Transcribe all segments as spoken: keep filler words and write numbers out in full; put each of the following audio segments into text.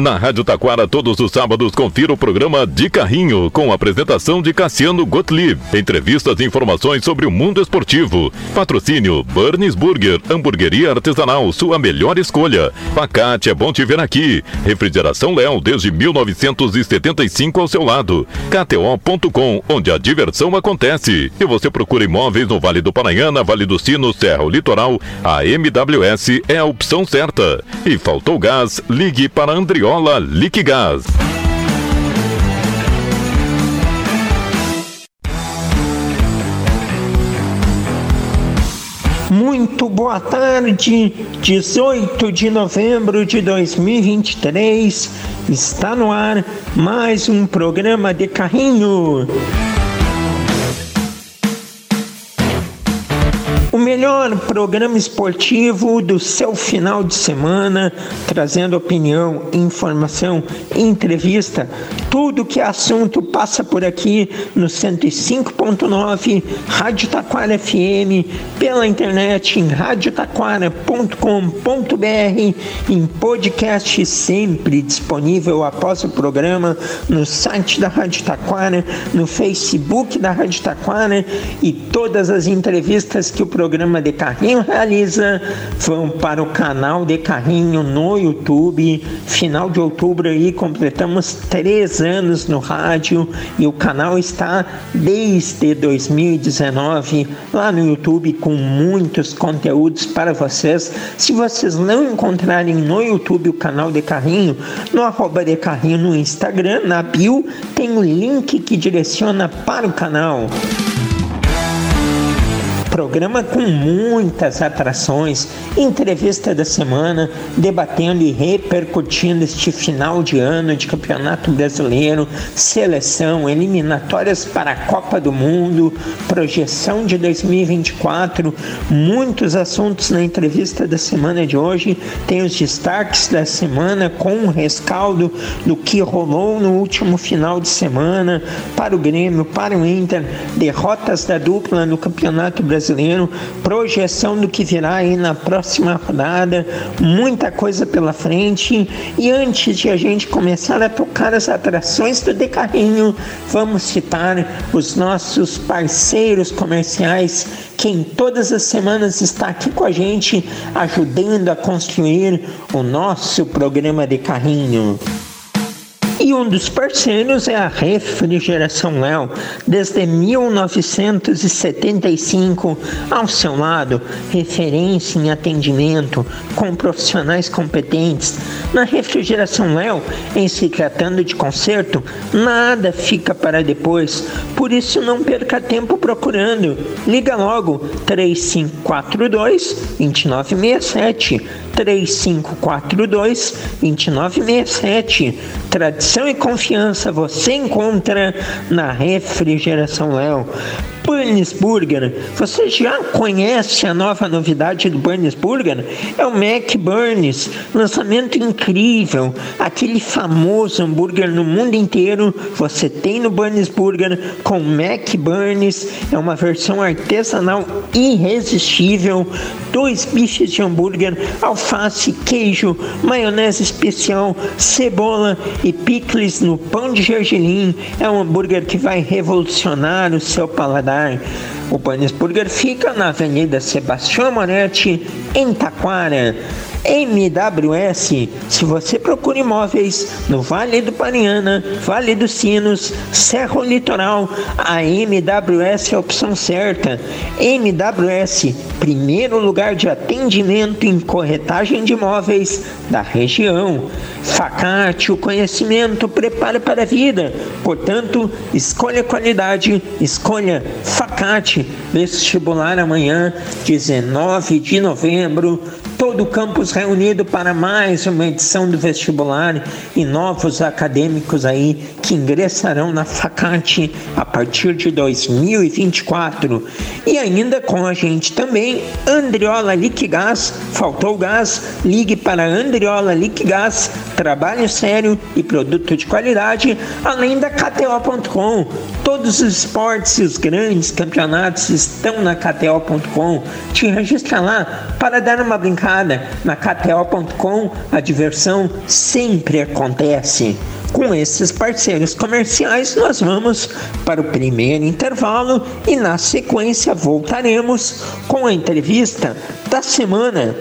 Na Rádio Taquara, todos os sábados, confira o programa De Carrinho, com a apresentação de Cassiano Gottlieb. Entrevistas e informações sobre o mundo esportivo. Patrocínio Burnis Burguer, hamburgueria artesanal, sua melhor escolha. Faccat, é bom te ver aqui. Refrigeração Léo, desde mil novecentos e setenta e cinco ao seu lado. K T O ponto com, onde a diversão acontece. E você procura imóveis no Vale do Paranhana, Vale do Sino, Serra, o Litoral. A M W S é a opção certa. E faltou gás, ligue para Andreola Liquigás. Muito boa tarde, dezoito de novembro de dois mil e vinte e três, está no ar mais um programa De Carrinho. O melhor programa esportivo do seu final de semana, trazendo opinião, informação, entrevista, tudo que é assunto passa por aqui no cento e cinco ponto nove, Rádio Taquara F M, pela internet em rádio taquara ponto com ponto br, em podcast sempre disponível após o programa, no site da Rádio Taquara, no Facebook da Rádio Taquara, e todas as entrevistas que o programa O programa De Carrinho realiza vão para o canal De Carrinho no YouTube. Final de outubro aí completamos três anos no rádio e o canal está desde dois mil e dezenove lá no YouTube, com muitos conteúdos para vocês. Se vocês não encontrarem no YouTube o canal De Carrinho, no arroba De Carrinho no Instagram, na bio, tem o link que direciona para o canal. Programa com muitas atrações, entrevista da semana, debatendo e repercutindo este final de ano de Campeonato Brasileiro, seleção, eliminatórias para a Copa do Mundo, projeção de dois mil e vinte e quatro, muitos assuntos na entrevista da semana de hoje. Tem os destaques da semana com um rescaldo do que rolou no último final de semana para o Grêmio, para o Inter, derrotas da dupla no Campeonato Brasileiro. Brasileiro, projeção do que virá aí na próxima rodada, muita coisa pela frente. E antes de a gente começar a tocar as atrações do De Carrinho, vamos citar os nossos parceiros comerciais que em todas as semanas está aqui com a gente, ajudando a construir o nosso programa De Carrinho. E um dos parceiros é a Refrigeração Léo, desde mil novecentos e setenta e cinco ao seu lado, referência em atendimento, com profissionais competentes. Na Refrigeração Léo, em se tratando de conserto, nada fica para depois, por isso não perca tempo procurando. Liga logo, três cinco quatro dois, dois nove seis sete, três cinco quatro dois, dois nove seis sete. Tradição e confiança você encontra na Refrigeração Léo. Burnis Burger, você já conhece a nova novidade do Burnis Burger? É o Mac Burnis, lançamento incrível, aquele famoso hambúrguer no mundo inteiro, você tem no Burnis Burger com Mac Burnis, é uma versão artesanal irresistível, dois bifes de hambúrguer, alface, queijo, maionese especial, cebola e picles no pão de gergelim, é um hambúrguer que vai revolucionar o seu paladar. O Burnis Burger fica na Avenida Sebastião Moretti, em Taquara. M W S, se você procura imóveis no Vale do Paranhana, Vale dos Sinos, Serra ou Litoral, a M W S é a opção certa. M W S, primeiro lugar de atendimento em corretagem de imóveis da região. Faccat, o conhecimento prepara para a vida, portanto, escolha qualidade, escolha Faccat. Vestibular amanhã, dezenove de novembro, todo o campus reunido para mais uma edição do vestibular e novos acadêmicos aí que ingressarão na Faccat a partir de dois mil e vinte e quatro. E ainda com a gente também, Andreola Liquigás. Faltou gás? Ligue para Andreola Liquigás, trabalho sério e produto de qualidade, além da K T O ponto com. Todos os esportes e os grandes campeonatos estão na K T O ponto com. Te registra lá para dar uma brincada Taquara, na K T O ponto com, a diversão sempre acontece. Com esses parceiros comerciais, nós vamos para o primeiro intervalo e, na sequência, voltaremos com a entrevista da semana.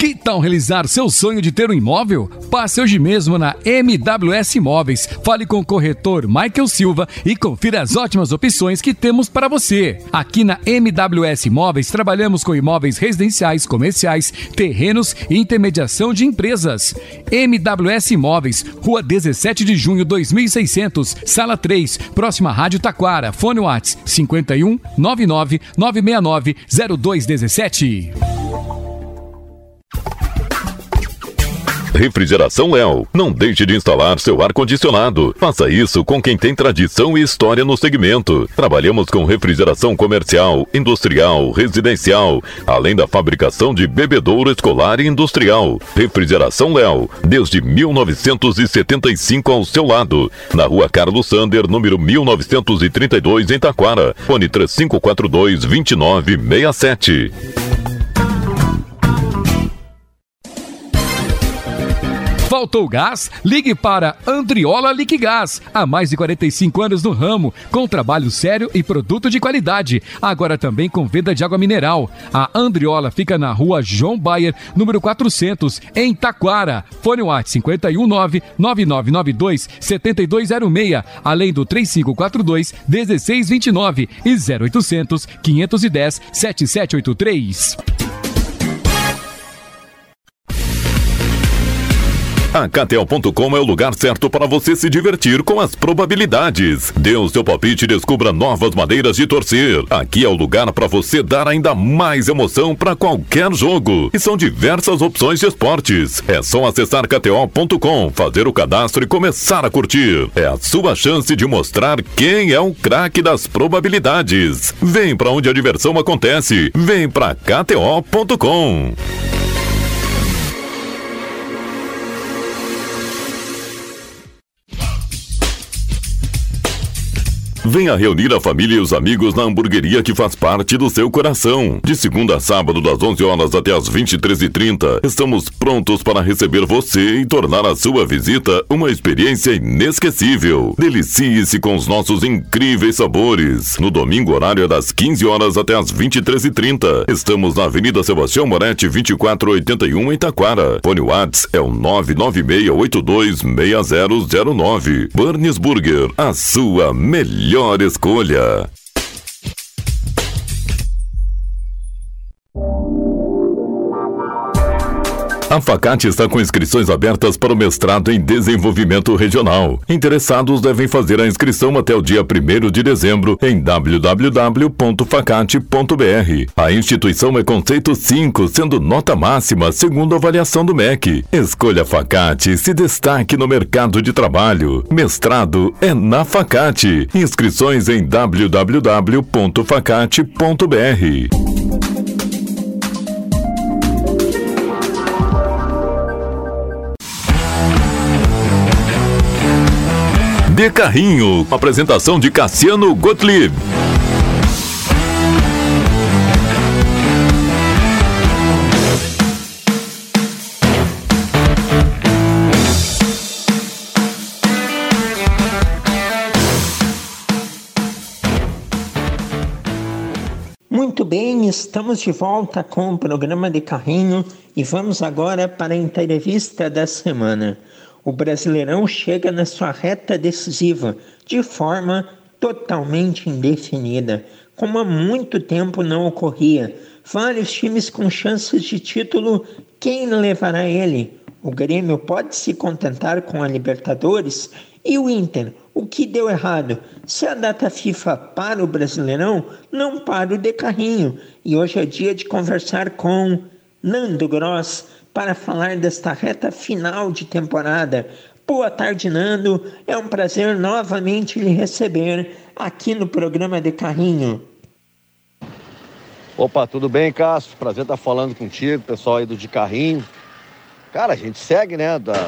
Que tal realizar seu sonho de ter um imóvel? Passe hoje mesmo na M W S Imóveis, fale com o corretor Michael Silva e confira as ótimas opções que temos para você. Aqui na M W S Imóveis trabalhamos com imóveis residenciais, comerciais, terrenos e intermediação de empresas. M W S Imóveis, Rua dezessete de junho, dois mil e seiscentos, Sala três, próxima à Rádio Taquara. Fone WhatsApp cinco um nove nove nove seis nove zero dois um sete. Refrigeração Léo. Não deixe de instalar seu ar-condicionado. Faça isso com quem tem tradição e história no segmento. Trabalhamos com refrigeração comercial, industrial, residencial, além da fabricação de bebedouro escolar e industrial. Refrigeração Léo, desde mil novecentos e setenta e cinco ao seu lado. Na Rua Carlos Sander, número mil novecentos e trinta e dois, em Taquara. Fone três cinco quatro dois, dois nove seis sete. Faltou gás? Ligue para Andreola Liquigás. Há mais de quarenta e cinco anos no ramo, com trabalho sério e produto de qualidade. Agora também com venda de água mineral. A Andreola fica na Rua João Baier, número quatrocentos, em Taquara. Fone WhatsApp cinco um nove nove nove nove dois sete dois zero seis, além do três cinco quatro dois um seis dois nove e zero oito zero zero, cinco um zero, sete sete oito três. A K T O ponto com é o lugar certo para você se divertir com as probabilidades. Dê o seu palpite e descubra novas maneiras de torcer. Aqui é o lugar para você dar ainda mais emoção para qualquer jogo. E são diversas opções de esportes. É só acessar K T O ponto com, fazer o cadastro e começar a curtir. É a sua chance de mostrar quem é o craque das probabilidades. Vem para onde a diversão acontece. Vem para K T O ponto com. Venha reunir a família e os amigos na hamburgueria que faz parte do seu coração. De segunda a sábado, das onze horas até as vinte e três e trinta, estamos prontos para receber você e tornar a sua visita uma experiência inesquecível. Delicie-se com os nossos incríveis sabores. No domingo, horário é das quinze horas até as vinte e três e trinta. Estamos na Avenida Sebastião Moretti, vinte e quatro oitenta e um, em Taquara. Fone Whats é o nove nove seis oito dois seis zero zero nove. Burnis Burguer, a sua melhor Melhor escolha. A Faccat está com inscrições abertas para o mestrado em desenvolvimento regional. Interessados devem fazer a inscrição até o dia primeiro de dezembro em w w w ponto faccat ponto b r. A instituição é conceito cinco, sendo nota máxima segundo a avaliação do M E C. Escolha Faccat e se destaque no mercado de trabalho. Mestrado é na Faccat. Inscrições em w w w ponto faccat ponto b r. De Carrinho, apresentação de Cassiano Gottlieb. Muito bem, estamos de volta com o programa De Carrinho e vamos agora para a entrevista da semana. O Brasileirão chega na sua reta decisiva, de forma totalmente indefinida, como há muito tempo não ocorria. Vários times com chances de título, quem levará ele? O Grêmio pode se contentar com a Libertadores? E o Inter? O que deu errado? Se a data FIFA para o Brasileirão, não para o De Carrinho. E hoje é dia de conversar com Nando Gross, para falar desta reta final de temporada. Boa tarde, Nando. É um prazer novamente lhe receber aqui no programa De Carrinho. Opa, tudo bem, Cássio? Prazer estar falando contigo, pessoal aí do De Carrinho. Cara, a gente segue, né? Das,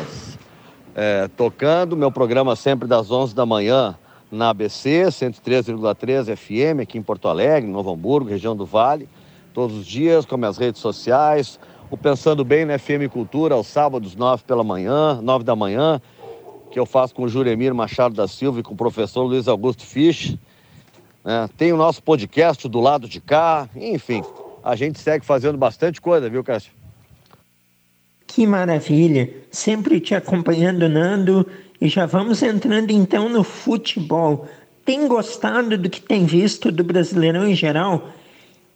é, tocando meu programa sempre das onze da manhã na A B C, cento e três vírgula três F M, aqui em Porto Alegre, Novo Hamburgo, região do Vale, todos os dias, com minhas redes sociais, o Pensando Bem na F M Cultura, aos sábados, nove pela manhã, nove da manhã, que eu faço com o Juremir Machado da Silva e com o professor Luiz Augusto Fisch. É, tem o nosso podcast do lado de cá, enfim, a gente segue fazendo bastante coisa, viu, Cássio? Que maravilha, sempre te acompanhando, Nando, e já vamos entrando então no futebol. Tem gostado do que tem visto do Brasileirão em geral?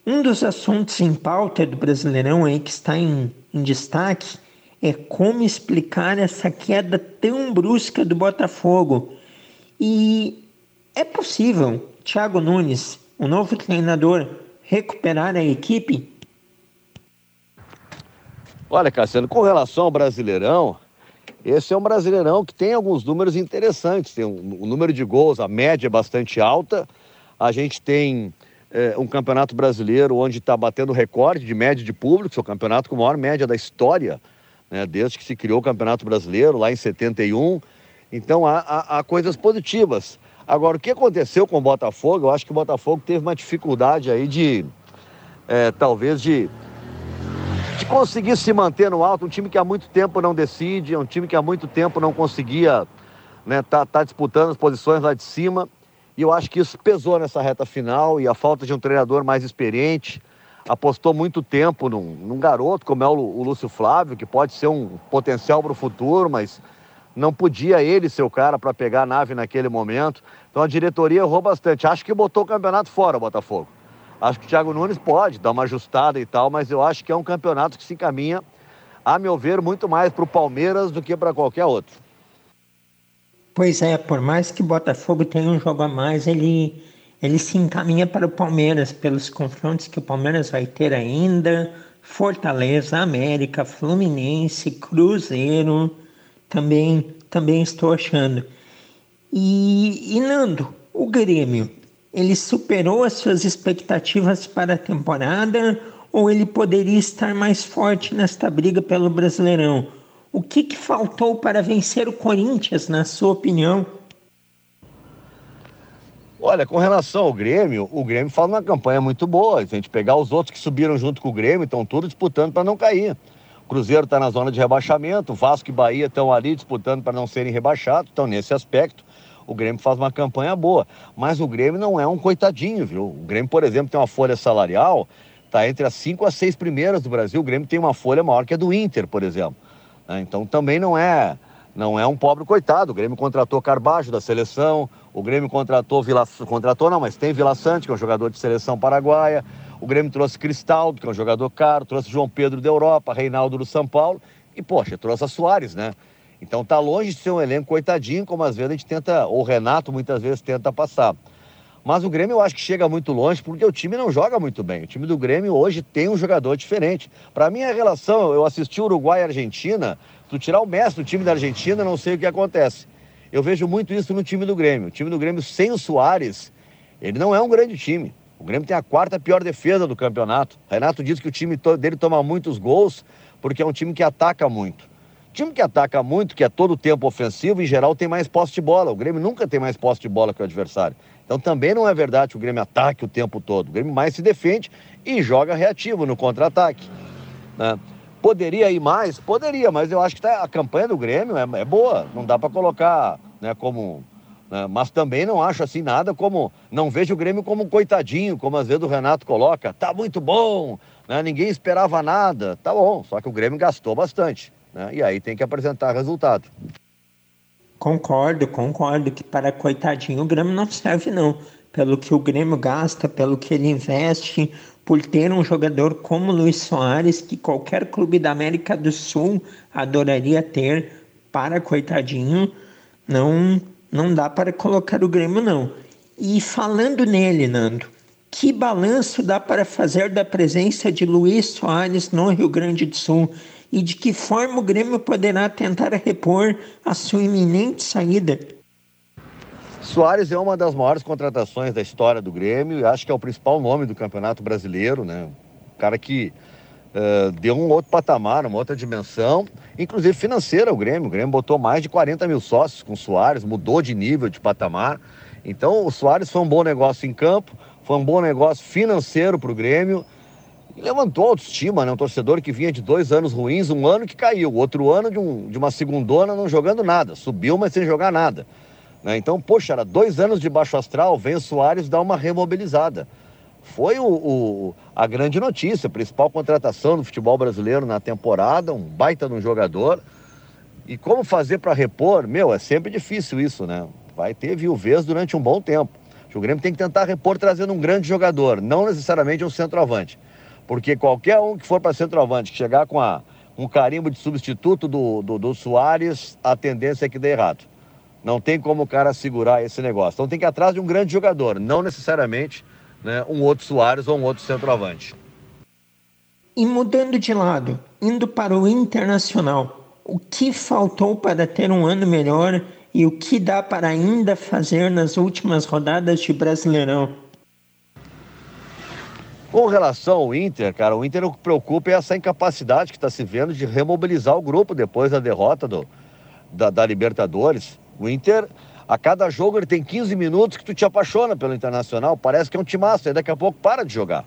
Um dos assuntos em pauta do Brasileirão aí que está em, em destaque é como explicar essa queda tão brusca do Botafogo. E é possível Thiago Nunes, o novo treinador, recuperar a equipe? Olha, Cassiano, com relação ao Brasileirão, esse é um Brasileirão que tem alguns números interessantes. Tem um, um número de gols, a média é bastante alta. A gente tem é, um campeonato brasileiro onde está batendo recorde de média de público, seu campeonato com a maior média da história, né, desde que se criou o Campeonato Brasileiro, lá em setenta e um. Então, há, há, há coisas positivas. Agora, o que aconteceu com o Botafogo? Eu acho que o Botafogo teve uma dificuldade aí de, é, talvez, de, de conseguir se manter no alto. Um time que há muito tempo não decide, é um time que há muito tempo não conseguia, né, tá, tá disputando as posições lá de cima. E eu acho que isso pesou nessa reta final e a falta de um treinador mais experiente. Apostou muito tempo num, num garoto, como é o, o Lúcio Flávio, que pode ser um potencial para o futuro, mas não podia ele ser o cara para pegar a nave naquele momento. Então a diretoria errou bastante. Acho que botou o campeonato fora, o Botafogo. Acho que o Thiago Nunes pode dar uma ajustada e tal, mas eu acho que é um campeonato que se encaminha, a meu ver, muito mais para o Palmeiras do que para qualquer outro. Pois é, por mais que o Botafogo tenha um jogo a mais, ele, ele se encaminha para o Palmeiras, pelos confrontos que o Palmeiras vai ter ainda. Fortaleza, América, Fluminense, Cruzeiro... Também, também estou achando. E, e Nando, o Grêmio, ele superou as suas expectativas para a temporada ou ele poderia estar mais forte nesta briga pelo Brasileirão? O que, que faltou para vencer o Corinthians, na sua opinião? Olha, com relação ao Grêmio, o Grêmio faz uma campanha muito boa. A gente pegar os outros que subiram junto com o Grêmio, estão tudo disputando para não cair. Cruzeiro está na zona de rebaixamento, Vasco e Bahia estão ali disputando para não serem rebaixados, então nesse aspecto o Grêmio faz uma campanha boa, mas o Grêmio não é um coitadinho, viu? O Grêmio, por exemplo, tem uma folha salarial, está entre as cinco às seis primeiras do Brasil, o Grêmio tem uma folha maior que a do Inter, por exemplo, então também não é, não é um pobre coitado. O Grêmio contratou Carbajo da seleção, o Grêmio contratou, Vila, contratou não, mas tem Vila Sante, que é um jogador de seleção paraguaia. O Grêmio trouxe Cristaldo, que é um jogador caro, trouxe João Pedro da Europa, Reinaldo do São Paulo e, poxa, trouxe a Soares, né? Então tá longe de ser um elenco coitadinho, como às vezes a gente tenta, ou o Renato muitas vezes tenta passar. Mas o Grêmio eu acho que chega muito longe porque o time não joga muito bem. O time do Grêmio hoje tem um jogador diferente. Para mim, a relação, eu assisti o Uruguai e Argentina, tu tirar o Messi do time da Argentina, não sei o que acontece. Eu vejo muito isso no time do Grêmio. O time do Grêmio sem o Soares, ele não é um grande time. O Grêmio tem a quarta pior defesa do campeonato. Renato diz que o time dele toma muitos gols porque é um time que ataca muito. O time que ataca muito, que é todo o tempo ofensivo, em geral tem mais posse de bola. O Grêmio nunca tem mais posse de bola que o adversário. Então também não é verdade que o Grêmio ataque o tempo todo. O Grêmio mais se defende e joga reativo no contra-ataque. Né? Poderia ir mais? Poderia, mas eu acho que tá, a campanha do Grêmio é, é boa. Não dá para colocar, né, como... Mas também não acho assim nada como... Não vejo o Grêmio como um coitadinho, como às vezes o Renato coloca. Tá muito bom, né? Ninguém esperava nada. Tá bom, só que o Grêmio gastou bastante. Né? E aí tem que apresentar resultado. Concordo, concordo que para coitadinho o Grêmio não serve não. Pelo que o Grêmio gasta, pelo que ele investe, por ter um jogador como o Luiz Soares, que qualquer clube da América do Sul adoraria ter, para coitadinho, não... Não dá para colocar o Grêmio, não. E falando nele, Nando, que balanço dá para fazer da presença de Luiz Soares no Rio Grande do Sul? E de que forma o Grêmio poderá tentar repor a sua iminente saída? Soares é uma das maiores contratações da história do Grêmio e acho que é o principal nome do Campeonato Brasileiro, né? O cara que uh, deu um outro patamar, uma outra dimensão. Inclusive financeira, o Grêmio. O Grêmio botou mais de quarenta mil sócios com o Soares, mudou de nível, de patamar. Então o Soares foi um bom negócio em campo, foi um bom negócio financeiro para o Grêmio. E levantou a autoestima, né? Um torcedor que vinha de dois anos ruins, um ano que caiu, outro ano de, um, de uma segundona não jogando nada, subiu mas sem jogar nada, né? Então, poxa, era dois anos de baixo astral, vem o Soares dar uma remobilizada. Foi o, o, a grande notícia, a principal contratação do futebol brasileiro na temporada, um baita de um jogador. E como fazer para repor? Meu, é sempre difícil isso, né? Vai ter viuvez durante um bom tempo. O Grêmio tem que tentar repor trazendo um grande jogador, não necessariamente um centroavante. Porque qualquer um que for para centroavante, que chegar com a, um carimbo de substituto do, do, do Soares, a tendência é que dê errado. Não tem como o cara segurar esse negócio. Então tem que ir atrás de um grande jogador, não necessariamente, né, um outro Soares ou um outro centroavante. E mudando de lado, indo para o Internacional, o que faltou para ter um ano melhor e o que dá para ainda fazer nas últimas rodadas de Brasileirão? Com relação ao Inter, cara, o Inter o que preocupa é essa incapacidade que está se vendo de remobilizar o grupo depois da derrota do, da, da Libertadores. O Inter, a cada jogo, ele tem quinze minutos que tu te apaixona pelo Internacional, parece que é um timaço, aí daqui a pouco para de jogar,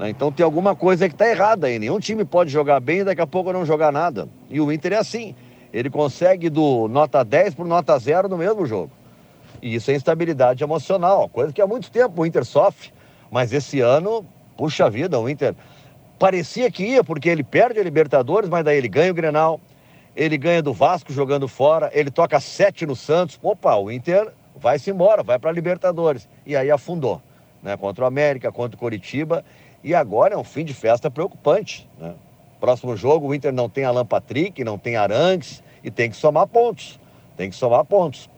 né? Então tem alguma coisa que está errada aí, nenhum time pode jogar bem e daqui a pouco não jogar nada. E o Inter é assim, ele consegue do nota dez para nota zero no mesmo jogo. E isso é instabilidade emocional, coisa que há muito tempo o Inter sofre, mas esse ano... Puxa vida, o Inter parecia que ia, porque ele perde a Libertadores, mas daí ele ganha o Grenal, ele ganha do Vasco jogando fora, ele toca sete no Santos, opa, o Inter vai-se embora, vai para a Libertadores. E aí afundou, né? Contra o América, contra o Coritiba, e agora é um fim de festa preocupante, né? Próximo jogo o Inter não tem Alan Patrick, não tem Arangues, e tem que somar pontos, tem que somar pontos.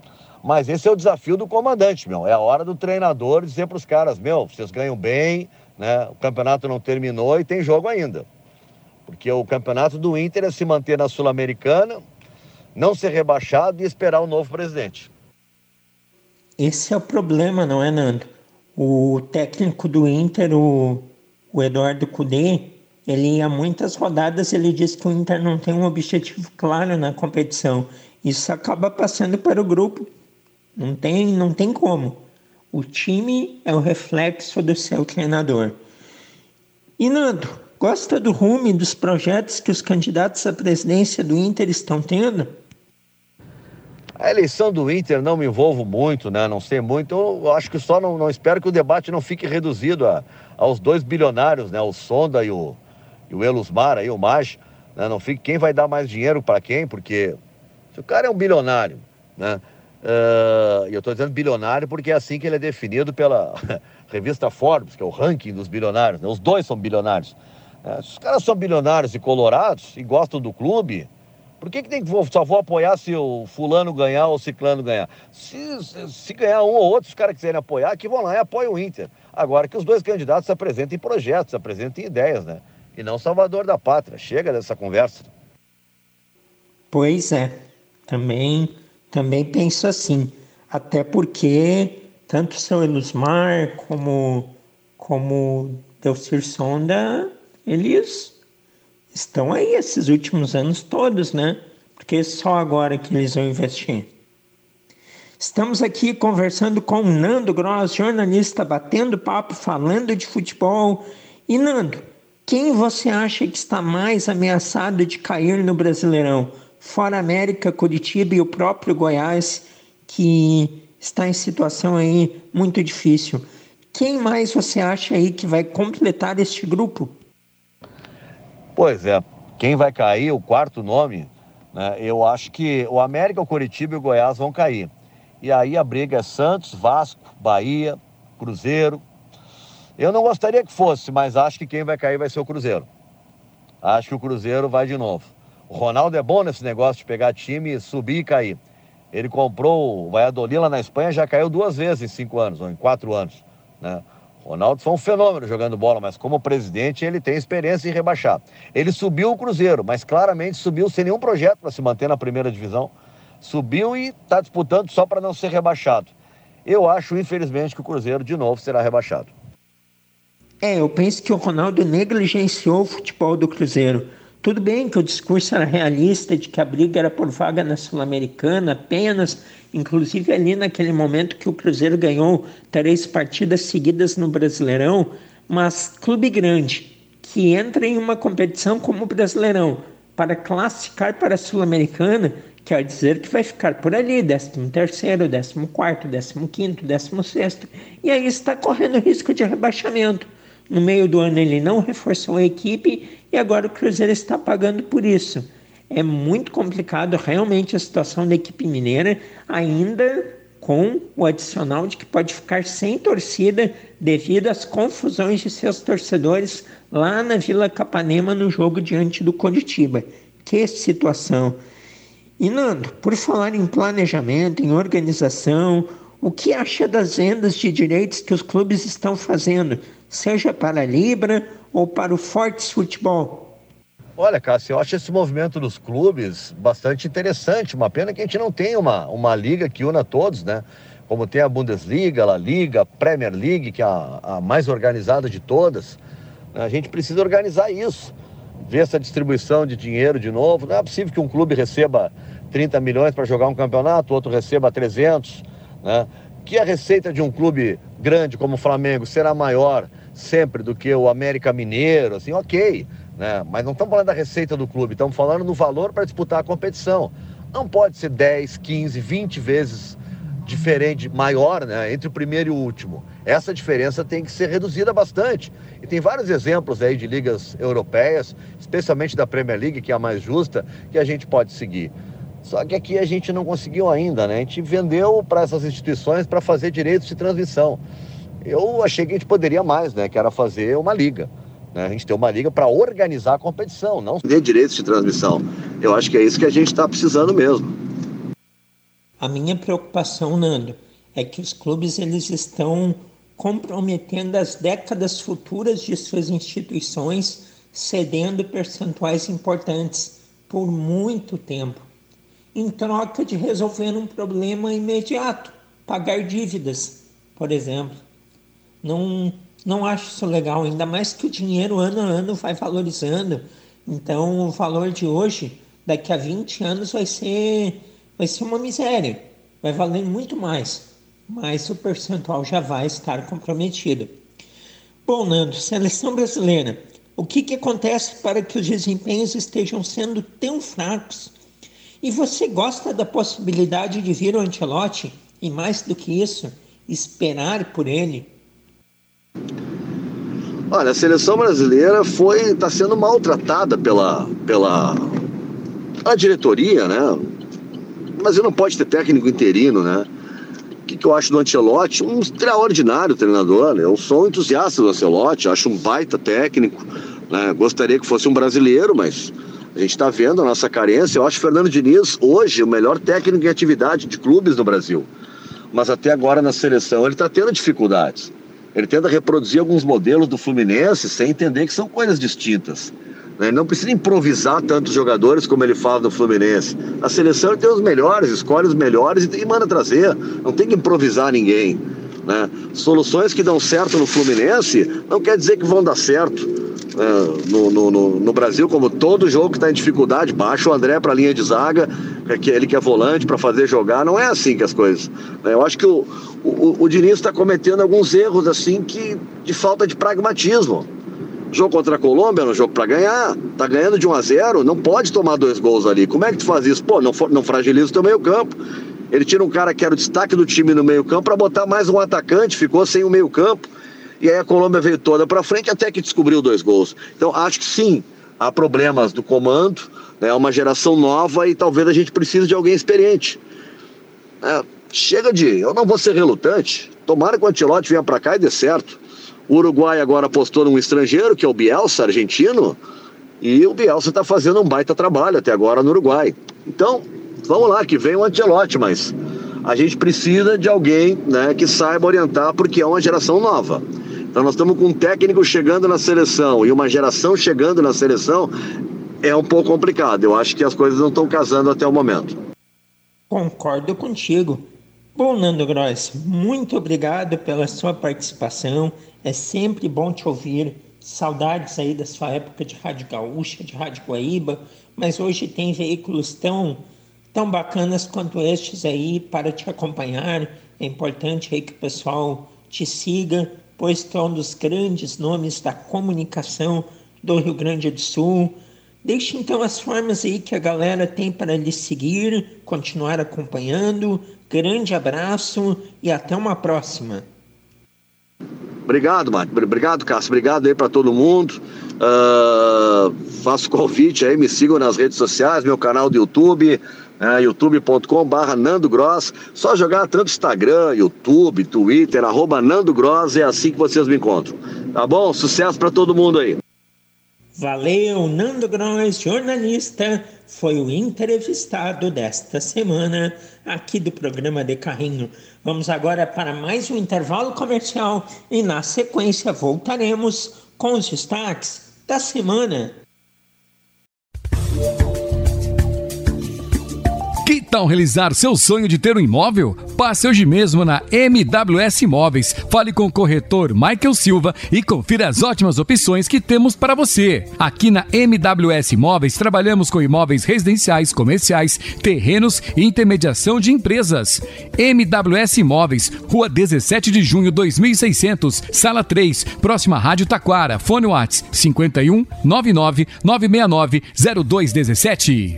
Mas esse é o desafio do comandante, meu, é a hora do treinador dizer para os caras, meu, vocês ganham bem, né? O campeonato não terminou e tem jogo ainda, porque o campeonato do Inter é se manter na Sul-Americana, não ser rebaixado e esperar o novo presidente. Esse é o problema, não é, Nando? O técnico do Inter, o, o Eduardo Coudet, ele há muitas rodadas ele diz que o Inter não tem um objetivo claro na competição. Isso acaba passando para o grupo, não tem, não tem como. O time é o reflexo do seu treinador. E Nando, gosta do rumo e dos projetos que os candidatos à presidência do Inter estão tendo? A eleição do Inter não me envolvo muito, né? Não sei muito. Eu acho que só não, não espero que o debate não fique reduzido a, aos dois bilionários, né? O Sonda e o, e o Elosmar, aí, o Maj, né? Não fique quem vai dar mais dinheiro para quem, porque se o cara é um bilionário, né? Uh, eu estou dizendo bilionário porque é assim que ele é definido pela revista Forbes, que é o ranking dos bilionários, né? Os dois são bilionários. Uh, se os caras são bilionários e colorados e gostam do clube, por que, que tem que vou, só vou apoiar se o fulano ganhar ou o ciclano ganhar? Se, se, se ganhar um ou outro, se os caras quiserem apoiar, que vão lá e apoiam o Inter. Agora que os dois candidatos se apresentem projetos, se apresentem ideias, né? E não salvador da pátria. Chega dessa conversa. Pois é, também... Também penso assim, até porque tanto o seu Elosmar como, como Delcir Sonda, eles estão aí esses últimos anos todos, né? Porque só agora que eles vão investir. Estamos aqui conversando com o Nando Gross, jornalista, batendo papo, falando de futebol. E Nando, quem você acha que está mais ameaçado de cair no Brasileirão? Fora América, Coritiba e o próprio Goiás, que está em situação aí muito difícil. Quem mais você acha aí que vai completar este grupo? Pois é, quem vai cair, o quarto nome, né, eu acho que o América, o Coritiba e o Goiás vão cair. E aí a briga é Santos, Vasco, Bahia, Cruzeiro. Eu não gostaria que fosse, mas acho que quem vai cair vai ser o Cruzeiro. Acho que o Cruzeiro vai de novo. O Ronaldo é bom nesse negócio de pegar time, subir e cair. Ele comprou o Valladolid lá na Espanha, já caiu duas vezes em cinco anos, ou em quatro anos, né? O Ronaldo foi um fenômeno jogando bola, mas como presidente ele tem experiência em rebaixar. Ele subiu o Cruzeiro, mas claramente subiu sem nenhum projeto para se manter na primeira divisão. Subiu e está disputando só para não ser rebaixado. Eu acho, infelizmente, que o Cruzeiro de novo será rebaixado. É, eu penso que o Ronaldo negligenciou o futebol do Cruzeiro. Tudo bem que o discurso era realista, de que a briga era por vaga na Sul-Americana apenas, Inclusive ali naquele momento que o Cruzeiro ganhou três partidas seguidas no Brasileirão, mas clube grande que entra em uma competição como o Brasileirão para classificar para a Sul-Americana, quer dizer que vai ficar por ali, décimo terceiro, décimo quarto, décimo quinto, décimo sexto, e aí está correndo risco de rebaixamento. No meio do ano ele não reforçou a equipe e agora o Cruzeiro está pagando por isso. É muito complicado realmente a situação da equipe mineira, ainda com o adicional de que pode ficar sem torcida devido às confusões de seus torcedores lá na Vila Capanema no jogo diante do Coritiba. Que situação! E Nando, por falar em planejamento, em organização, o que acha das vendas de direitos que os clubes estão fazendo, seja para a Libra ou para o Fortes Futebol? Olha, Cássio, eu acho esse movimento dos clubes bastante interessante. Uma pena que a gente não tem uma, uma liga que una todos, né? Como tem a Bundesliga, a La Liga, a Premier League, que é a, a mais organizada de todas. A gente precisa organizar isso, ver essa distribuição de dinheiro de novo. Não é possível que um clube receba trinta milhões para jogar um campeonato, outro receba trezentos, né? Que a receita de um clube grande como o Flamengo será maior sempre do que o América Mineiro, assim, ok. Né? Mas não estamos falando da receita do clube, estamos falando do valor para disputar a competição. Não pode ser dez, quinze, vinte vezes diferente, maior, né? Entre o primeiro e o último. Essa diferença tem que ser reduzida bastante. E tem vários exemplos aí de ligas europeias, especialmente da Premier League, que é a mais justa, que a gente pode seguir. Só que aqui a gente não conseguiu ainda, né? A gente vendeu para essas instituições para fazer direitos de transmissão. Eu achei que a gente poderia mais, né? Que era fazer uma liga. A gente tem uma liga para organizar a competição, não ter direitos de transmissão. Eu acho que é isso que a gente está precisando mesmo. A minha preocupação, Nando, é que os clubes eles estão comprometendo as décadas futuras de suas instituições, cedendo percentuais importantes por muito tempo, em troca de resolver um problema imediato, pagar dívidas, por exemplo. Não... Não acho isso legal, ainda mais que o dinheiro ano a ano vai valorizando. Então o valor de hoje, daqui a vinte anos, vai ser, vai ser uma miséria. Vai valer muito mais, mas o percentual já vai estar comprometido. Bom, Nando, seleção brasileira. O que, que acontece para que os desempenhos estejam sendo tão fracos? E você gosta da possibilidade de vir o Ancelotti? E mais do que isso, esperar por ele? Olha, a seleção brasileira foi, está sendo maltratada pela, pela a diretoria, né? Mas ele não pode ter técnico interino, né? O que, que eu acho do Ancelotti? Um extraordinário treinador, né? Eu sou um entusiasta do Ancelotti, acho um baita técnico, né? Gostaria que fosse um brasileiro, mas a gente está vendo a nossa carência. Eu acho o Fernando Diniz hoje o melhor técnico em atividade de clubes no Brasil. Mas até agora na seleção ele está tendo dificuldades. Ele tenta reproduzir alguns modelos do Fluminense sem entender que são coisas distintas. Ele não precisa improvisar tantos jogadores como ele fala do Fluminense. A seleção tem os melhores, escolhe os melhores e manda trazer. Não tem que improvisar ninguém, né? Soluções que dão certo no Fluminense não quer dizer que vão dar certo, né? no, no, no, no Brasil, como todo jogo que está em dificuldade, baixa o André para a linha de zaga, que ele que é volante para fazer jogar. Não é assim que as coisas, né? Eu acho que o, o, o Diniz está cometendo alguns erros assim que, de falta de pragmatismo. Jogo contra a Colômbia era um jogo para ganhar, tá ganhando de um a zero, não pode tomar dois gols ali. Como é que tu faz isso? Pô, não, não fragiliza o teu meio campo. Ele tira um cara que era o destaque do time no meio campo para botar mais um atacante, ficou sem o meio campo, e aí a Colômbia veio toda para frente até que descobriu dois gols. Então acho que sim, há problemas do comando, né? É uma geração nova e talvez a gente precise de alguém experiente. É, chega de, eu não vou ser relutante, tomara que o Ancelotti venha para cá e dê certo. O Uruguai agora apostou num estrangeiro, que é o Bielsa, argentino, e o Bielsa está fazendo um baita trabalho até agora no Uruguai. Então, vamos lá, que vem o Ancelotti, mas a gente precisa de alguém, né, que saiba orientar, porque é uma geração nova. Então nós estamos com um técnico chegando na seleção e uma geração chegando na seleção, é um pouco complicado. Eu acho que as coisas não estão casando até o momento. Concordo contigo. Bom, Nando Gross, muito obrigado pela sua participação. É sempre bom te ouvir. Saudades aí da sua época de Rádio Gaúcha, de Rádio Guaíba, mas hoje tem veículos tão, tão bacanas quanto estes aí para te acompanhar. É importante aí que o pessoal te siga, pois tu é um dos grandes nomes da comunicação do Rio Grande do Sul. Deixe então as formas aí que a galera tem para lhe seguir, continuar acompanhando. Grande abraço e até uma próxima. Obrigado, Márcio. Obrigado, Cássio. Obrigado aí para todo mundo. Uh, faço convite aí, me sigam nas redes sociais, meu canal do YouTube, uh, youtube ponto com ponto br Nando Gross. Só jogar tanto Instagram, YouTube, Twitter, arroba Nando Gross, é assim que vocês me encontram. Tá bom? Sucesso para todo mundo aí. Valeu, Nando Gross, jornalista, foi o entrevistado desta semana aqui do programa De Carrinho. Vamos agora para mais um intervalo comercial e na sequência voltaremos com os destaques da semana. Que tal realizar seu sonho de ter um imóvel? Passe hoje mesmo na M W S Imóveis. Fale com o corretor Michael Silva e confira as ótimas opções que temos para você. Aqui na M W S Imóveis, trabalhamos com imóveis residenciais, comerciais, terrenos e intermediação de empresas. M W S Imóveis, Rua dezessete de junho, dois mil e seiscentos, Sala três, próxima à Rádio Taquara. Fone WhatsApp cinco um nove nove nove seis nove zero dois um sete.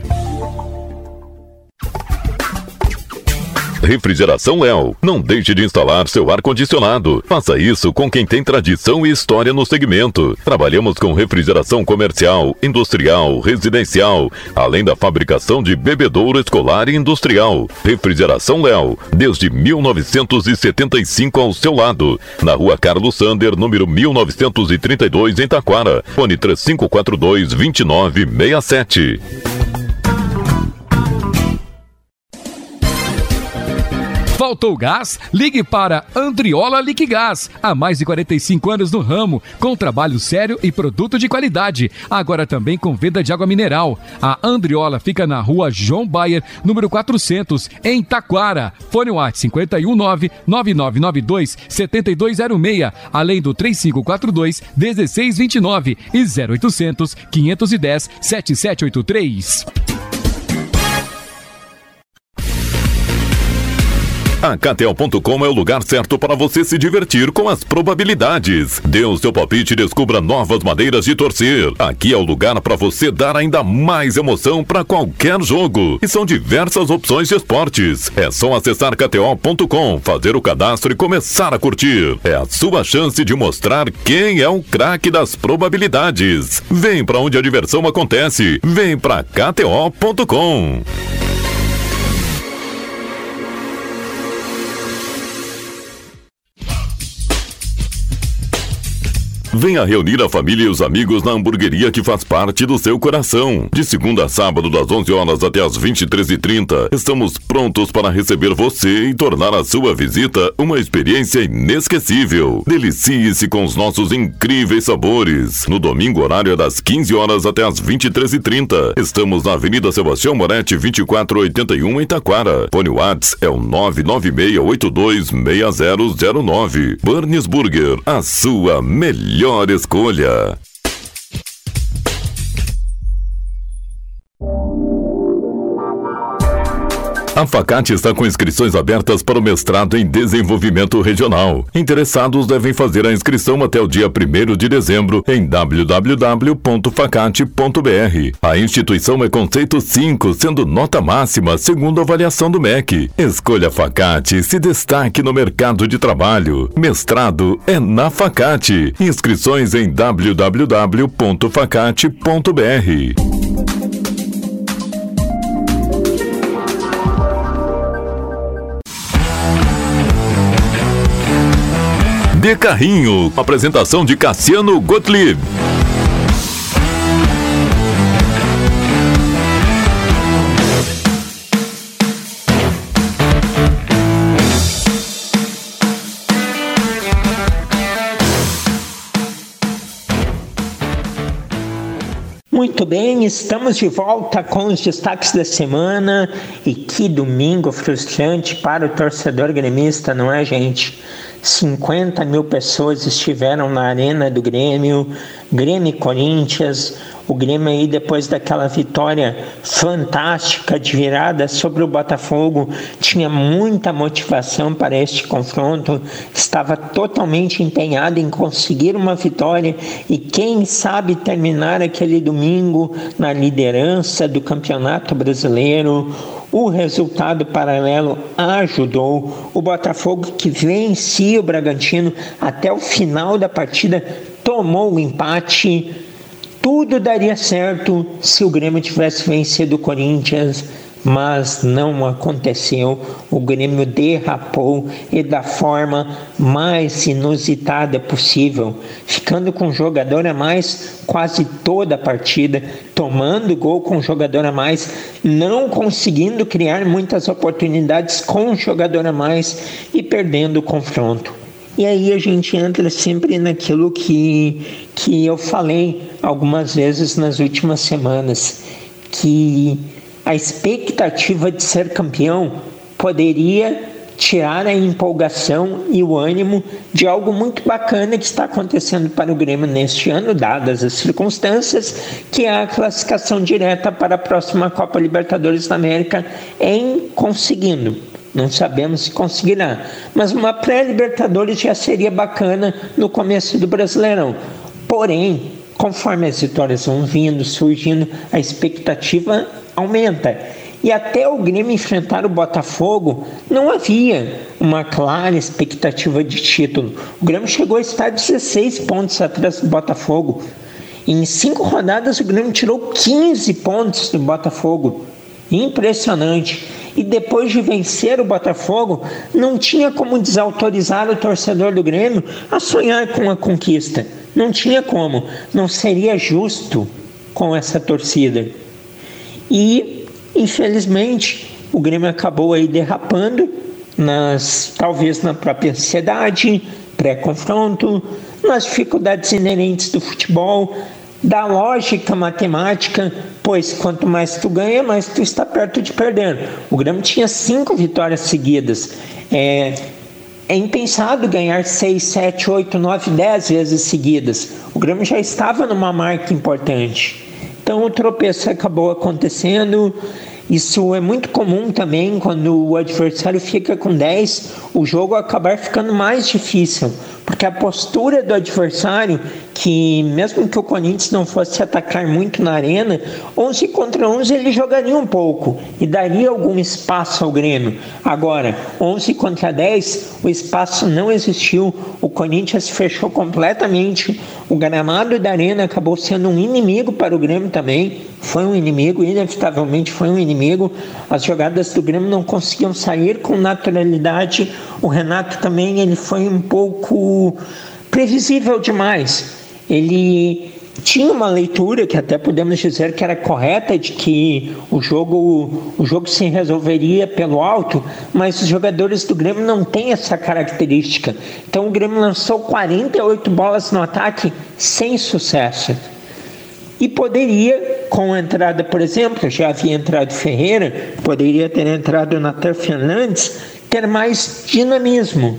Refrigeração Léo. Não deixe de instalar seu ar-condicionado. Faça isso com quem tem tradição e história no segmento. Trabalhamos com refrigeração comercial, industrial, residencial, além da fabricação de bebedouro escolar e industrial. Refrigeração Léo, desde mil novecentos e setenta e cinco ao seu lado. Na Rua Carlos Sander, número mil novecentos e trinta e dois, em Taquara. Fone três cinco quatro dois, dois nove seis sete. Faltou gás? Ligue para Andreola Liquigás. Há mais de quarenta e cinco anos no ramo, com trabalho sério e produto de qualidade. Agora também com venda de água mineral. A Andreola fica na Rua João Baier, número quatrocentos, em Taquara. Fone WhatsApp cinco um nove nove nove nove dois sete dois zero seis, além do três cinco quatro dois um seis dois nove e zero oito zero zero, cinco um zero, sete sete oito três. A K T O ponto com é o lugar certo para você se divertir com as probabilidades. Dê o seu palpite e descubra novas maneiras de torcer. Aqui é o lugar para você dar ainda mais emoção para qualquer jogo. E são diversas opções de esportes. É só acessar K T O ponto com, fazer o cadastro e começar a curtir. É a sua chance de mostrar quem é o craque das probabilidades. Vem para onde a diversão acontece. Vem para K T O ponto com. Venha reunir a família e os amigos na hamburgueria que faz parte do seu coração. De segunda a sábado, das onze horas até as vinte e três e trinta, estamos prontos para receber você e tornar a sua visita uma experiência inesquecível. Delicie-se com os nossos incríveis sabores. No domingo, horário é das quinze horas até as vinte e três e trinta. Estamos na Avenida Sebastião Moretti, vinte e quatro oitenta e um, em Taquara. Fone Whats é o nove nove seis oito dois seis zero zero nove. Burnis Burguer, a sua melhor Melhor escolha. A Faccat está com inscrições abertas para o mestrado em desenvolvimento regional. Interessados devem fazer a inscrição até o dia primeiro de dezembro em w w w ponto faccat ponto b r. A instituição é conceito cinco, sendo nota máxima segundo a avaliação do M E C. Escolha a Faccat e se destaque no mercado de trabalho. Mestrado é na Faccat. Inscrições em w w w ponto faccat ponto b r. De Carrinho, apresentação de Cassiano Gottlieb. Muito bem, estamos de volta com os destaques da semana. E que domingo frustrante para o torcedor gremista, não é, gente? cinquenta mil pessoas estiveram na arena do Grêmio, Grêmio e Corinthians, O Grêmio aí, depois daquela vitória fantástica de virada sobre o Botafogo, tinha muita motivação para este confronto, estava totalmente empenhado em conseguir uma vitória e quem sabe terminar aquele domingo na liderança do Campeonato Brasileiro. O resultado paralelo ajudou. O Botafogo, que vencia o Bragantino até o final da partida, tomou o empate. Tudo daria certo se o Grêmio tivesse vencido o Corinthians, mas não aconteceu. O Grêmio derrapou e da forma mais inusitada possível, ficando com um jogador a mais quase toda a partida, tomando gol com um jogador a mais, não conseguindo criar muitas oportunidades com um jogador a mais e perdendo o confronto. E aí a gente entra sempre naquilo que, que eu falei algumas vezes nas últimas semanas, que a expectativa de ser campeão poderia tirar a empolgação e o ânimo de algo muito bacana que está acontecendo para o Grêmio neste ano, dadas as circunstâncias, que é a classificação direta para a próxima Copa Libertadores da América, em conseguindo. Não sabemos se conseguirá, mas uma pré-Libertadores já seria bacana no começo do Brasileirão. Porém, conforme as vitórias vão vindo, surgindo, a expectativa aumenta. E até o Grêmio enfrentar o Botafogo, não havia uma clara expectativa de título. O Grêmio chegou a estar dezesseis pontos atrás do Botafogo. Em cinco rodadas, o Grêmio tirou quinze pontos do Botafogo. Impressionante. E depois de vencer o Botafogo, não tinha como desautorizar o torcedor do Grêmio a sonhar com a conquista. Não tinha como. Não seria justo com essa torcida. E, infelizmente, o Grêmio acabou aí derrapando, nas, talvez na própria ansiedade, pré-confronto, nas dificuldades inerentes do futebol, da lógica matemática, pois quanto mais tu ganha, mais tu está perto de perder. O Grêmio tinha cinco vitórias seguidas. É, é impensado ganhar seis, sete, oito, nove, dez vezes seguidas. O Grêmio já estava numa marca importante. Então o tropeço acabou acontecendo. Isso é muito comum também quando o adversário fica com dez, o jogo acabar ficando mais difícil, porque a postura do adversário, que mesmo que o Corinthians não fosse atacar muito na arena, onze contra onze ele jogaria um pouco e daria algum espaço ao Grêmio. Agora, onze contra dez, o espaço não existiu, o Corinthians fechou completamente, o gramado da arena acabou sendo um inimigo para o Grêmio também, foi um inimigo, inevitavelmente foi um inimigo, as jogadas do Grêmio não conseguiam sair com naturalidade, o Renato também ele foi um pouco previsível demais. Ele tinha uma leitura que até podemos dizer que era correta, de que o jogo, o jogo se resolveria pelo alto, mas os jogadores do Grêmio não têm essa característica. Então o Grêmio lançou quarenta e oito bolas no ataque sem sucesso. E poderia, com a entrada, por exemplo, já havia entrado Ferreira, poderia ter entrado Natália Fernandes, ter mais dinamismo,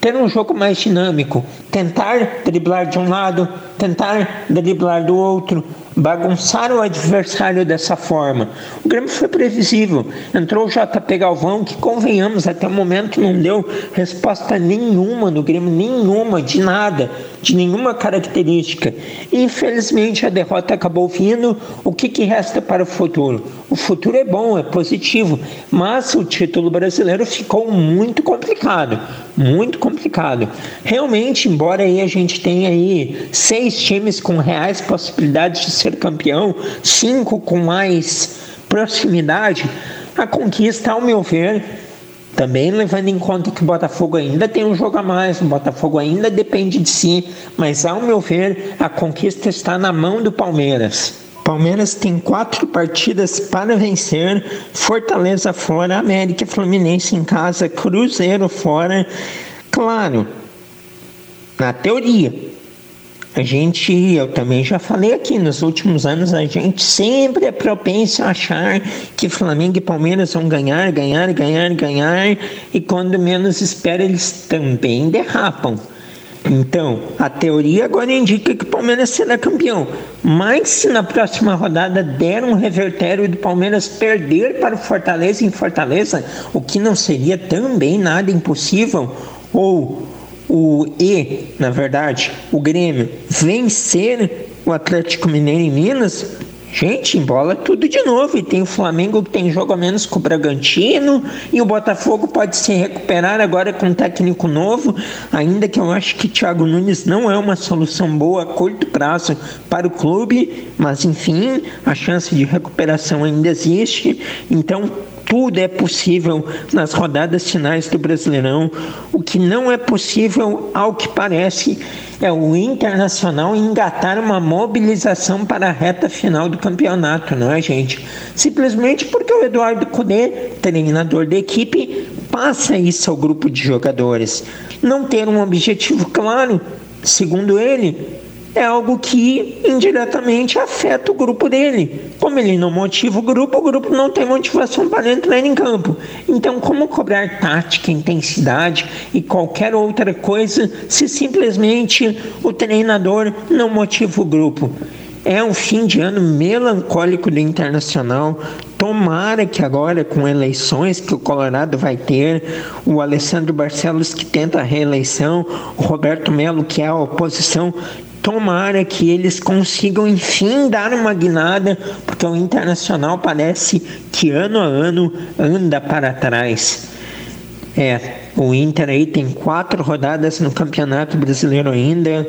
ter um jogo mais dinâmico, tentar driblar de um lado, tentar driblar do outro, bagunçar o adversário dessa forma. O Grêmio foi previsível, entrou o J P Galvão, que convenhamos, até o momento não deu resposta nenhuma no Grêmio, nenhuma, de nada, de nenhuma característica. Infelizmente a derrota acabou vindo. O que, que resta para o futuro? O futuro é bom, é positivo, mas o título brasileiro ficou muito complicado, muito complicado. Realmente, embora aí a gente tenha aí seis times com reais possibilidades de ser campeão, cinco com mais proximidade, a conquista, ao meu ver, também levando em conta que o Botafogo ainda tem um jogo a mais, o Botafogo ainda depende de si, mas ao meu ver, a conquista está na mão do Palmeiras. Palmeiras tem quatro partidas para vencer: Fortaleza fora, América e Fluminense em casa, Cruzeiro fora. Claro, na teoria, a gente, eu também já falei aqui, nos últimos anos a gente sempre é propenso a achar que Flamengo e Palmeiras vão ganhar, ganhar, ganhar, ganhar, e quando menos espera eles também derrapam. Então, a teoria agora indica que o Palmeiras será campeão. Mas se na próxima rodada der um revertério e do Palmeiras perder para o Fortaleza em Fortaleza, o que não seria também nada impossível, ou o E, na verdade, o Grêmio vencer o Atlético Mineiro em Minas, gente, embola tudo de novo. E tem o Flamengo que tem jogo a menos com o Bragantino, e o Botafogo pode se recuperar agora com um técnico novo, ainda que eu acho que Thiago Nunes não é uma solução boa a curto prazo para o clube, mas enfim, a chance de recuperação ainda existe. Então tudo é possível nas rodadas finais do Brasileirão. O que não é possível, ao que parece, é o Internacional engatar uma mobilização para a reta final do campeonato, não é, gente? Simplesmente porque o Eduardo Coudet, treinador da equipe, passa isso ao grupo de jogadores. Não ter um objetivo claro, segundo ele, é algo que indiretamente afeta o grupo dele. Como ele não motiva o grupo, o grupo não tem motivação para entrar em campo. Então, como cobrar tática, intensidade e qualquer outra coisa se simplesmente o treinador não motiva o grupo? É um fim de ano melancólico do Internacional. Tomara que agora, com eleições que o Colorado vai ter, o Alessandro Barcelos, que tenta a reeleição, o Roberto Melo, que é a oposição, tomara que eles consigam, enfim, dar uma guinada, porque o Internacional parece que ano a ano anda para trás. É, o Inter aí tem quatro rodadas no Campeonato Brasileiro ainda,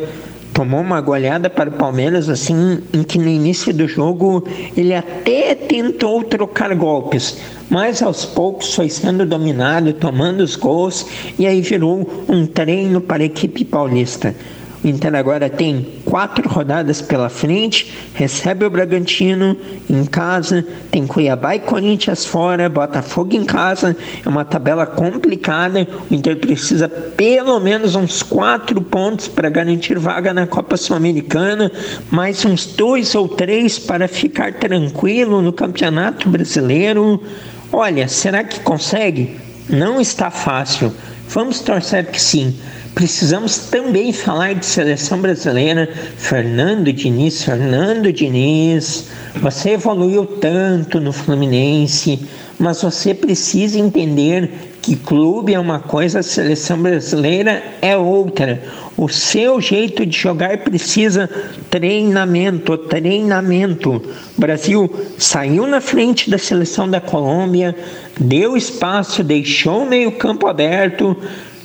tomou uma goleada para o Palmeiras, assim, em que no início do jogo ele até tentou trocar golpes, mas aos poucos foi sendo dominado, tomando os gols, e aí virou um treino para a equipe paulista. O Inter agora tem quatro rodadas pela frente, recebe o Bragantino em casa, tem Cuiabá e Corinthians fora, Botafogo em casa, é uma tabela complicada. O Inter precisa pelo menos uns quatro pontos para garantir vaga na Copa Sul-Americana, mais uns dois ou três para ficar tranquilo no Campeonato Brasileiro. Olha, será que consegue? Não está fácil, vamos torcer que sim. Precisamos também falar de seleção brasileira. Fernando Diniz, Fernando Diniz, você evoluiu tanto no Fluminense, mas você precisa entender que clube é uma coisa, a seleção brasileira é outra. O seu jeito de jogar precisa treinamento, treinamento. O Brasil saiu na frente da seleção da Colômbia, deu espaço, deixou o meio-campo aberto,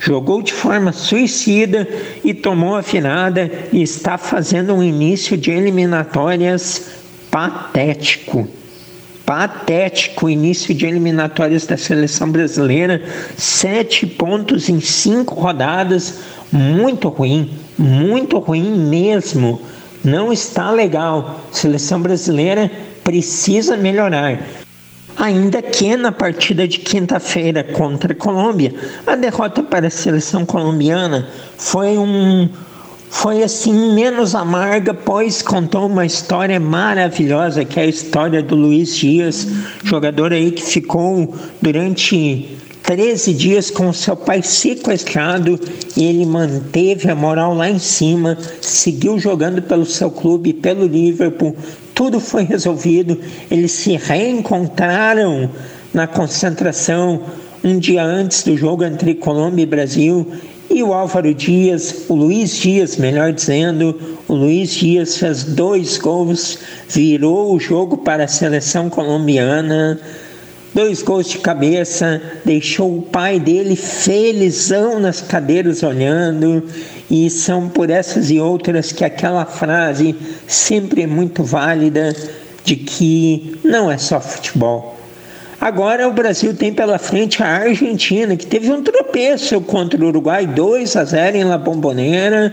jogou de forma suicida e tomou a virada, e está fazendo um início de eliminatórias patético. Patético o início de eliminatórias da seleção brasileira, sete pontos em cinco rodadas, muito ruim, muito ruim mesmo. Não está legal, seleção brasileira precisa melhorar. Ainda que na partida de quinta-feira contra a Colômbia, a derrota para a seleção colombiana foi um, foi assim menos amarga, pois contou uma história maravilhosa, que é a história do Luis Díaz, jogador aí que ficou durante treze dias com seu pai sequestrado, e ele manteve a moral lá em cima, seguiu jogando pelo seu clube, pelo Liverpool. Tudo foi resolvido, eles se reencontraram na concentração um dia antes do jogo entre Colômbia e Brasil, e o Álvaro Dias, o Luiz Díaz, melhor dizendo, o Luiz Díaz fez dois gols, virou o jogo para a seleção colombiana, dois gols de cabeça, deixou o pai dele felizão nas cadeiras olhando. E são por essas e outras que aquela frase sempre é muito válida, de que não é só futebol. Agora o Brasil tem pela frente a Argentina, que teve um tropeço contra o Uruguai, dois a zero em La Bombonera,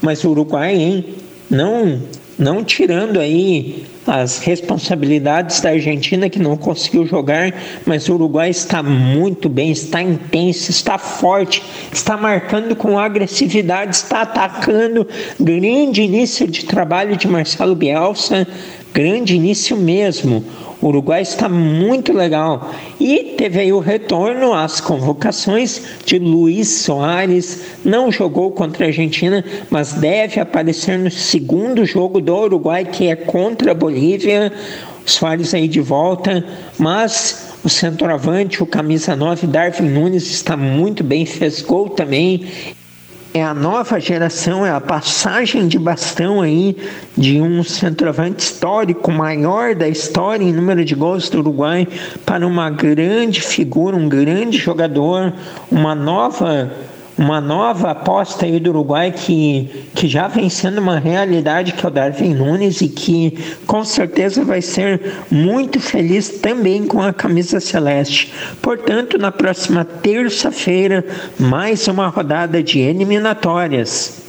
mas o Uruguai, hein, não, não tirando aí as responsabilidades da Argentina, que não conseguiu jogar, mas o Uruguai está muito bem, está intenso, está forte, está marcando com agressividade, está atacando. Grande início de trabalho de Marcelo Bielsa, grande início mesmo. O Uruguai está muito legal. E teve aí o retorno às convocações de Luiz Soares. Não jogou contra a Argentina, mas deve aparecer no segundo jogo do Uruguai, que é contra a Bolívia. O Soares aí de volta, mas... o centroavante, o camisa nove, Darwin Núñez, está muito bem, fez gol também. É a nova geração, é a passagem de bastão aí de um centroavante histórico, maior da história em número de gols do Uruguai, para uma grande figura, um grande jogador, uma nova... uma nova aposta aí do Uruguai que, que já vem sendo uma realidade, que é o Darwin Núñez, e que com certeza vai ser muito feliz também com a camisa celeste. Portanto, na próxima terça-feira, mais uma rodada de eliminatórias.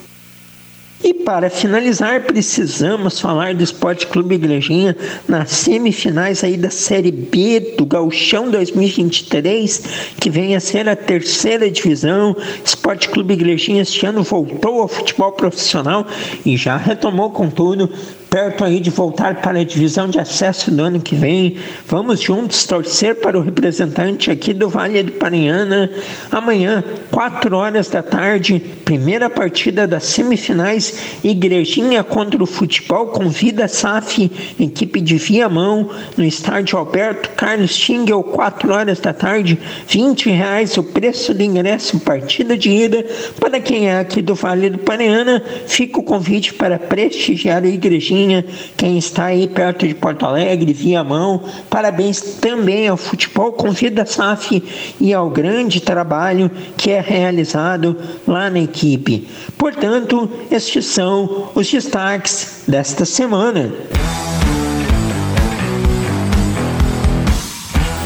E para finalizar, precisamos falar do Esporte Clube Igrejinha nas semifinais aí da Série B do Gauchão dois mil e vinte e três, que vem a ser a terceira divisão. Esporte Clube Igrejinha este ano voltou ao futebol profissional e já retomou com tudo, perto aí de voltar para a divisão de acesso do ano que vem. Vamos juntos torcer para o representante aqui do Vale do Paranhana. Amanhã, quatro horas da tarde, primeira partida das semifinais, Igrejinha contra o Futebol Convida S A F, equipe de Viamão, no estádio Alberto Carlos Schingel, quatro horas da tarde, vinte reais o preço do ingresso, partida de ida. Para quem é aqui do Vale do Paranhana, fica o convite para prestigiar o Igrejinha. Quem está aí perto de Porto Alegre, Viamão, parabéns também ao Futebol Convida S A F e ao grande trabalho que é realizado lá na equipe. Portanto, estes são os destaques desta semana.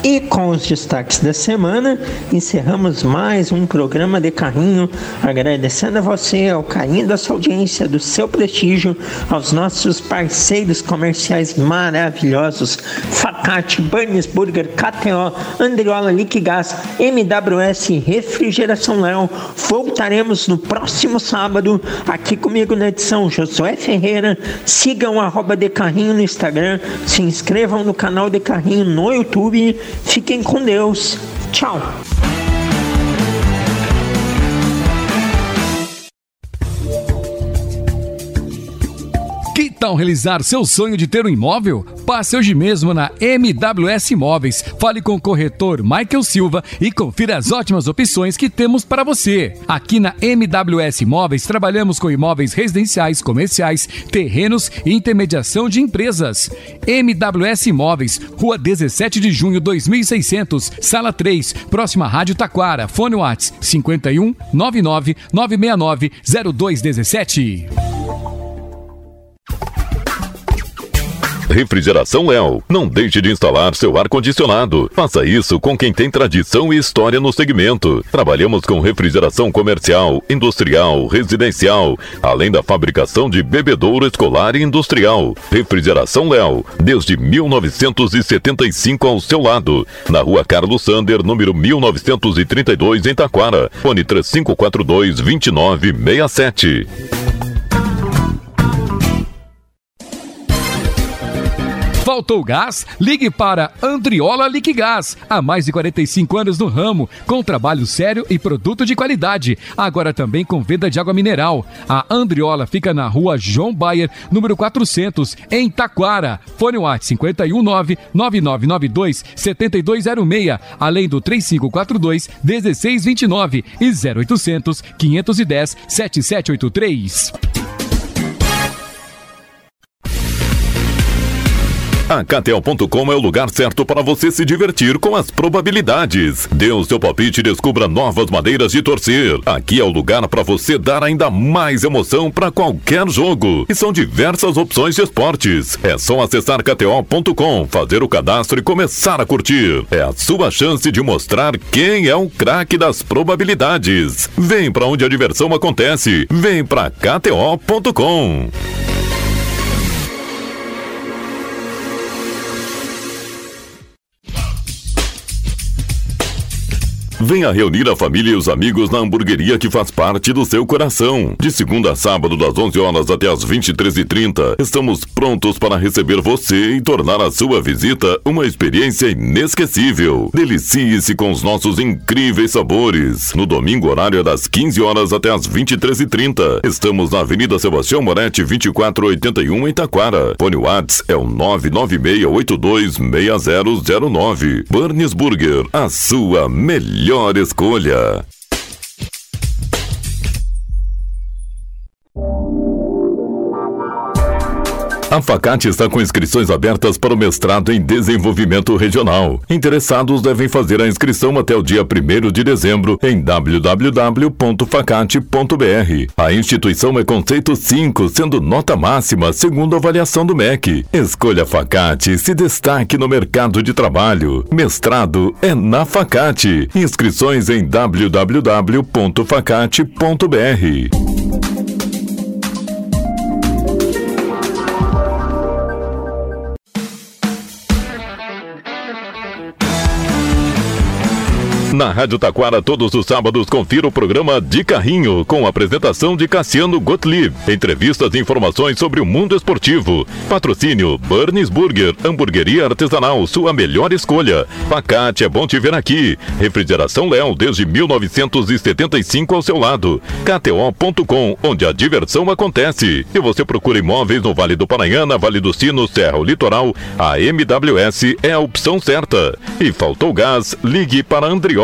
E com os destaques da semana, encerramos mais um programa De Carrinho, agradecendo a você, ao carinho da sua audiência, do seu prestígio, aos nossos parceiros comerciais maravilhosos, Faccat, Burnis Burguer, K T O, Andreola Liquigás, M W S, Refrigeração Léo. Voltaremos no próximo sábado, aqui comigo na edição Josué Ferreira. Sigam arroba De Carrinho no Instagram, se inscrevam no canal De Carrinho no YouTube. Fiquem com Deus. Tchau. Que tal realizar seu sonho de ter um imóvel? Passe hoje mesmo na M W S Imóveis. Fale com o corretor Michael Silva e confira as ótimas opções que temos para você. Aqui na M W S Imóveis trabalhamos com imóveis residenciais, comerciais, terrenos e intermediação de empresas. M W S Imóveis, Rua dezessete de junho, dois mil e seiscentos, Sala três, próxima à Rádio Taquara. Fone WhatsApp cinco um nove nove nove seis nove zero dois um sete. Refrigeração Léo. Não deixe de instalar seu ar-condicionado. Faça isso com quem tem tradição e história no segmento. Trabalhamos com refrigeração comercial, industrial, residencial, além da fabricação de bebedouro escolar e industrial. Refrigeração Léo, desde mil novecentos e setenta e cinco ao seu lado. Na Rua Carlos Sander, número mil novecentos e trinta e dois, em Taquara. Fone três cinco quatro dois, dois nove seis sete. Faltou gás? Ligue para Andreola Liquigás. Há mais de quarenta e cinco anos no ramo, com trabalho sério e produto de qualidade. Agora também com venda de água mineral. A Andreola fica na Rua João Baier, número quatrocentos, em Taquara. Fone WhatsApp cinco um nove nove nove nove dois sete dois zero seis, além do três cinco quatro dois um seis dois nove e zero oito zero zero, cinco um zero, sete sete oito três. A K T O ponto com é o lugar certo para você se divertir com as probabilidades. Dê o seu palpite e descubra novas maneiras de torcer. Aqui é o lugar para você dar ainda mais emoção para qualquer jogo. E são diversas opções de esportes. É só acessar K T O ponto com, fazer o cadastro e começar a curtir. É a sua chance de mostrar quem é o craque das probabilidades. Vem para onde a diversão acontece. Vem para K T O ponto com. Venha reunir a família e os amigos na hamburgueria que faz parte do seu coração. De segunda a sábado, das onze horas até as vinte e três e trinta, estamos prontos para receber você e tornar a sua visita uma experiência inesquecível. Delicie-se com os nossos incríveis sabores. No domingo, horário é das quinze horas até as vinte e três e trinta. Estamos na Avenida Sebastião Moretti, vinte e quatro oitenta e um, em Taquara. Fone Whats é o nove nove seis oito dois seis zero zero nove. Burnis Burguer, a sua melhor escolha. A Faccat está com inscrições abertas para o mestrado em desenvolvimento regional. Interessados devem fazer a inscrição até o dia primeiro de dezembro em w w w ponto faccat ponto b r. A instituição é conceito cinco, sendo nota máxima segundo a avaliação do M E C. Escolha Faccat e se destaque no mercado de trabalho. Mestrado é na Faccat. Inscrições em w w w ponto faccat ponto b r. Na Rádio Taquara, todos os sábados, confira o programa De Carrinho, com a apresentação de Cassiano Gottlieb. Entrevistas e informações sobre o mundo esportivo. Patrocínio Burnis Burger, hamburgueria artesanal, sua melhor escolha. Faccat, é bom te ver aqui. Refrigeração Léo, desde mil novecentos e setenta e cinco ao seu lado. K T O ponto com, onde a diversão acontece. E você procura imóveis no Vale do Paranhana, Vale do Sino, Serra ou Litoral, a M W S é a opção certa. E faltou gás, ligue para Andreola